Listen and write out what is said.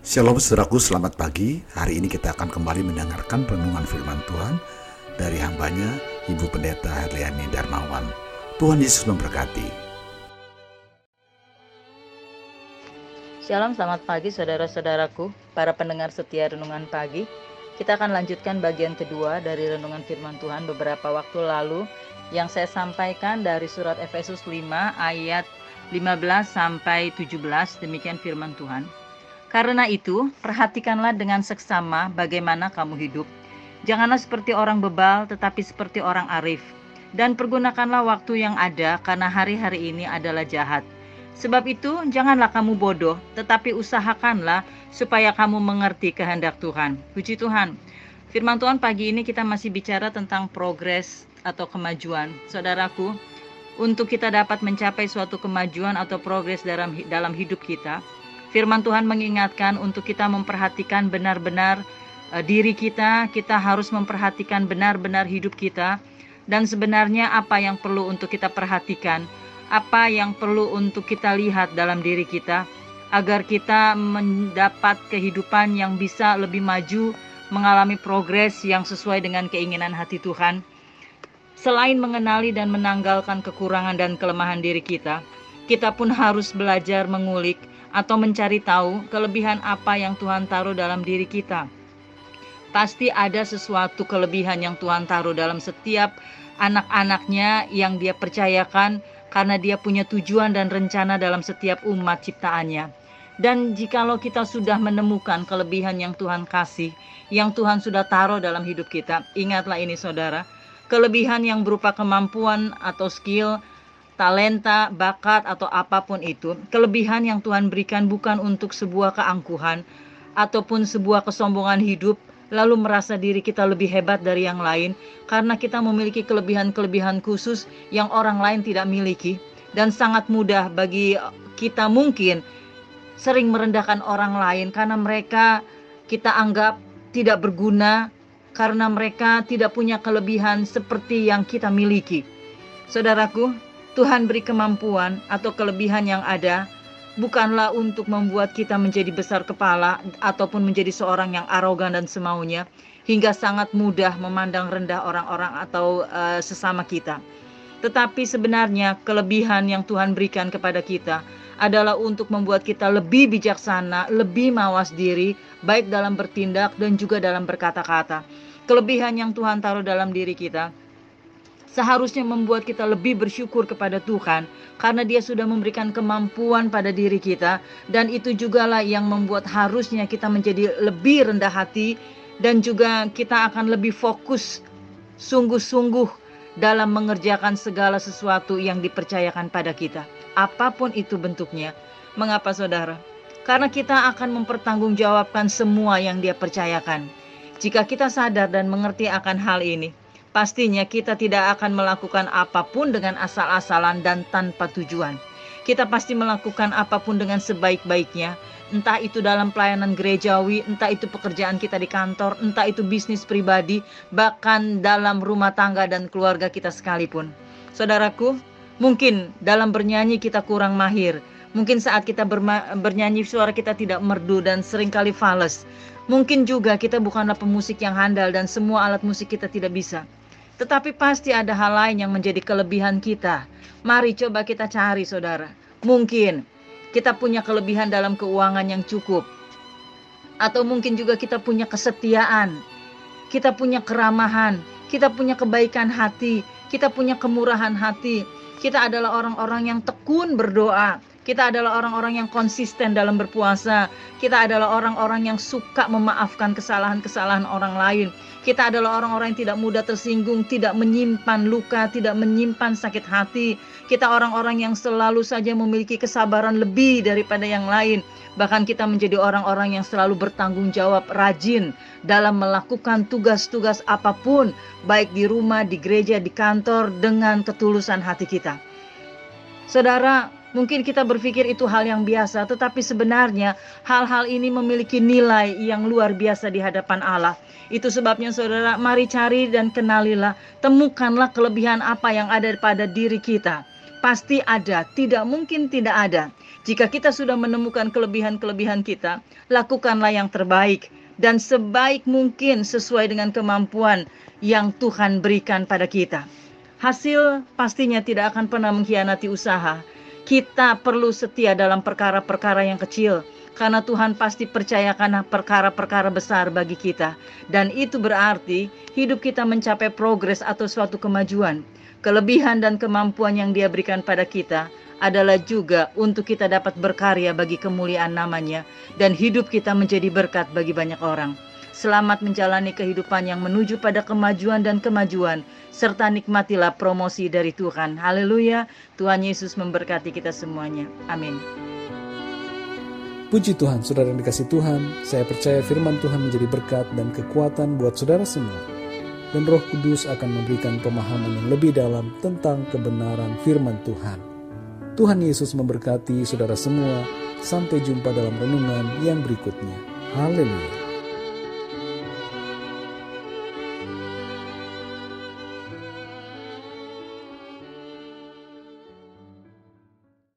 Shalom saudaraku, selamat pagi. Hari ini kita akan kembali mendengarkan renungan firman Tuhan dari hambanya Ibu Pendeta Herliani Darmawan. Tuhan Yesus memberkati. Shalom, selamat pagi saudara-saudaraku, para pendengar setia renungan pagi. Kita akan lanjutkan bagian kedua dari renungan firman Tuhan beberapa waktu lalu yang saya sampaikan dari surat Efesus 5 ayat 15 sampai 17. Demikian firman Tuhan. Karena itu, perhatikanlah dengan seksama bagaimana kamu hidup. Janganlah seperti orang bebal, tetapi seperti orang arif. Dan pergunakanlah waktu yang ada, karena hari-hari ini adalah jahat. Sebab itu, janganlah kamu bodoh, tetapi usahakanlah supaya kamu mengerti kehendak Tuhan. Puji Tuhan. Firman Tuhan pagi ini kita masih bicara tentang progres atau kemajuan. Saudaraku, untuk kita dapat mencapai suatu kemajuan atau progres dalam hidup kita, Firman Tuhan mengingatkan untuk kita memperhatikan benar-benar diri kita. Kita harus memperhatikan benar-benar hidup kita. Dan sebenarnya apa yang perlu untuk kita perhatikan, apa yang perlu untuk kita lihat dalam diri kita, agar kita mendapat kehidupan yang bisa lebih maju, mengalami progres yang sesuai dengan keinginan hati Tuhan. Selain mengenali dan menanggalkan kekurangan dan kelemahan diri kita, kita pun harus belajar mengulik atau mencari tahu kelebihan apa yang Tuhan taruh dalam diri kita. Pasti ada sesuatu kelebihan yang Tuhan taruh dalam setiap anak-anaknya yang dia percayakan, karena dia punya tujuan dan rencana dalam setiap umat ciptaannya. Dan jikalau kita sudah menemukan kelebihan yang Tuhan kasih, yang Tuhan sudah taruh dalam hidup kita, ingatlah ini saudara, kelebihan yang berupa kemampuan atau skill, talenta, bakat, atau apapun itu, kelebihan yang Tuhan berikan bukan untuk sebuah keangkuhan ataupun sebuah kesombongan hidup, lalu merasa diri kita lebih hebat dari yang lain, karena kita memiliki kelebihan-kelebihan khusus yang orang lain tidak miliki, dan sangat mudah bagi kita mungkin sering merendahkan orang lain, karena mereka kita anggap tidak berguna, karena mereka tidak punya kelebihan seperti yang kita miliki. Saudaraku, Tuhan beri kemampuan atau kelebihan yang ada bukanlah untuk membuat kita menjadi besar kepala ataupun menjadi seorang yang arogan dan semaunya hingga sangat mudah memandang rendah orang-orang atau sesama kita. Tetapi sebenarnya kelebihan yang Tuhan berikan kepada kita adalah untuk membuat kita lebih bijaksana, lebih mawas diri, baik dalam bertindak dan juga dalam berkata-kata. Kelebihan yang Tuhan taruh dalam diri kita seharusnya membuat kita lebih bersyukur kepada Tuhan, karena dia sudah memberikan kemampuan pada diri kita. Dan itu jugalah yang membuat harusnya kita menjadi lebih rendah hati, dan juga kita akan lebih fokus, sungguh-sungguh dalam mengerjakan segala sesuatu yang dipercayakan pada kita, apapun itu bentuknya. Mengapa saudara? Karena kita akan mempertanggungjawabkan semua yang dia percayakan. Jika kita sadar dan mengerti akan hal ini, pastinya kita tidak akan melakukan apapun dengan asal-asalan dan tanpa tujuan. Kita pasti melakukan apapun dengan sebaik-baiknya, entah itu dalam pelayanan gerejawi, entah itu pekerjaan kita di kantor, entah itu bisnis pribadi, bahkan dalam rumah tangga dan keluarga kita sekalipun. Saudaraku, mungkin dalam bernyanyi kita kurang mahir. Mungkin saat kita bernyanyi suara kita tidak merdu dan seringkali fals. Mungkin juga kita bukanlah pemusik yang handal dan semua alat musik kita tidak bisa. Tetapi pasti ada hal lain yang menjadi kelebihan kita. Mari coba kita cari saudara. Mungkin kita punya kelebihan dalam keuangan yang cukup. Atau mungkin juga kita punya kesetiaan. Kita punya keramahan. Kita punya kebaikan hati. Kita punya kemurahan hati. Kita adalah orang-orang yang tekun berdoa. Kita adalah orang-orang yang konsisten dalam berpuasa. Kita adalah orang-orang yang suka memaafkan kesalahan-kesalahan orang lain. Kita adalah orang-orang yang tidak mudah tersinggung, tidak menyimpan luka, tidak menyimpan sakit hati. Kita orang-orang yang selalu saja memiliki kesabaran lebih daripada yang lain. Bahkan kita menjadi orang-orang yang selalu bertanggung jawab, rajin dalam melakukan tugas-tugas apapun, baik di rumah, di gereja, di kantor, dengan ketulusan hati kita. Saudara, mungkin kita berpikir itu hal yang biasa, tetapi sebenarnya hal-hal ini memiliki nilai yang luar biasa di hadapan Allah. Itu sebabnya saudara, mari cari dan kenalilah, temukanlah kelebihan apa yang ada pada diri kita. Pasti ada, tidak mungkin tidak ada. Jika kita sudah menemukan kelebihan-kelebihan kita, lakukanlah yang terbaik dan sebaik mungkin sesuai dengan kemampuan yang Tuhan berikan pada kita. Hasil pastinya tidak akan pernah mengkhianati usaha. Kita perlu setia dalam perkara-perkara yang kecil, karena Tuhan pasti percayakan perkara-perkara besar bagi kita. Dan itu berarti hidup kita mencapai progres atau suatu kemajuan. Kelebihan dan kemampuan yang Dia berikan pada kita adalah juga untuk kita dapat berkarya bagi kemuliaan nama-Nya, dan hidup kita menjadi berkat bagi banyak orang. Selamat menjalani kehidupan yang menuju pada kemajuan dan kemajuan, serta nikmatilah promosi dari Tuhan. Haleluya, Tuhan Yesus memberkati kita semuanya. Amin. Puji Tuhan, saudara yang dikasih Tuhan. Saya percaya firman Tuhan menjadi berkat dan kekuatan buat saudara semua. Dan Roh Kudus akan memberikan pemahaman yang lebih dalam tentang kebenaran firman Tuhan. Tuhan Yesus memberkati saudara semua. Sampai jumpa dalam renungan yang berikutnya. Haleluya.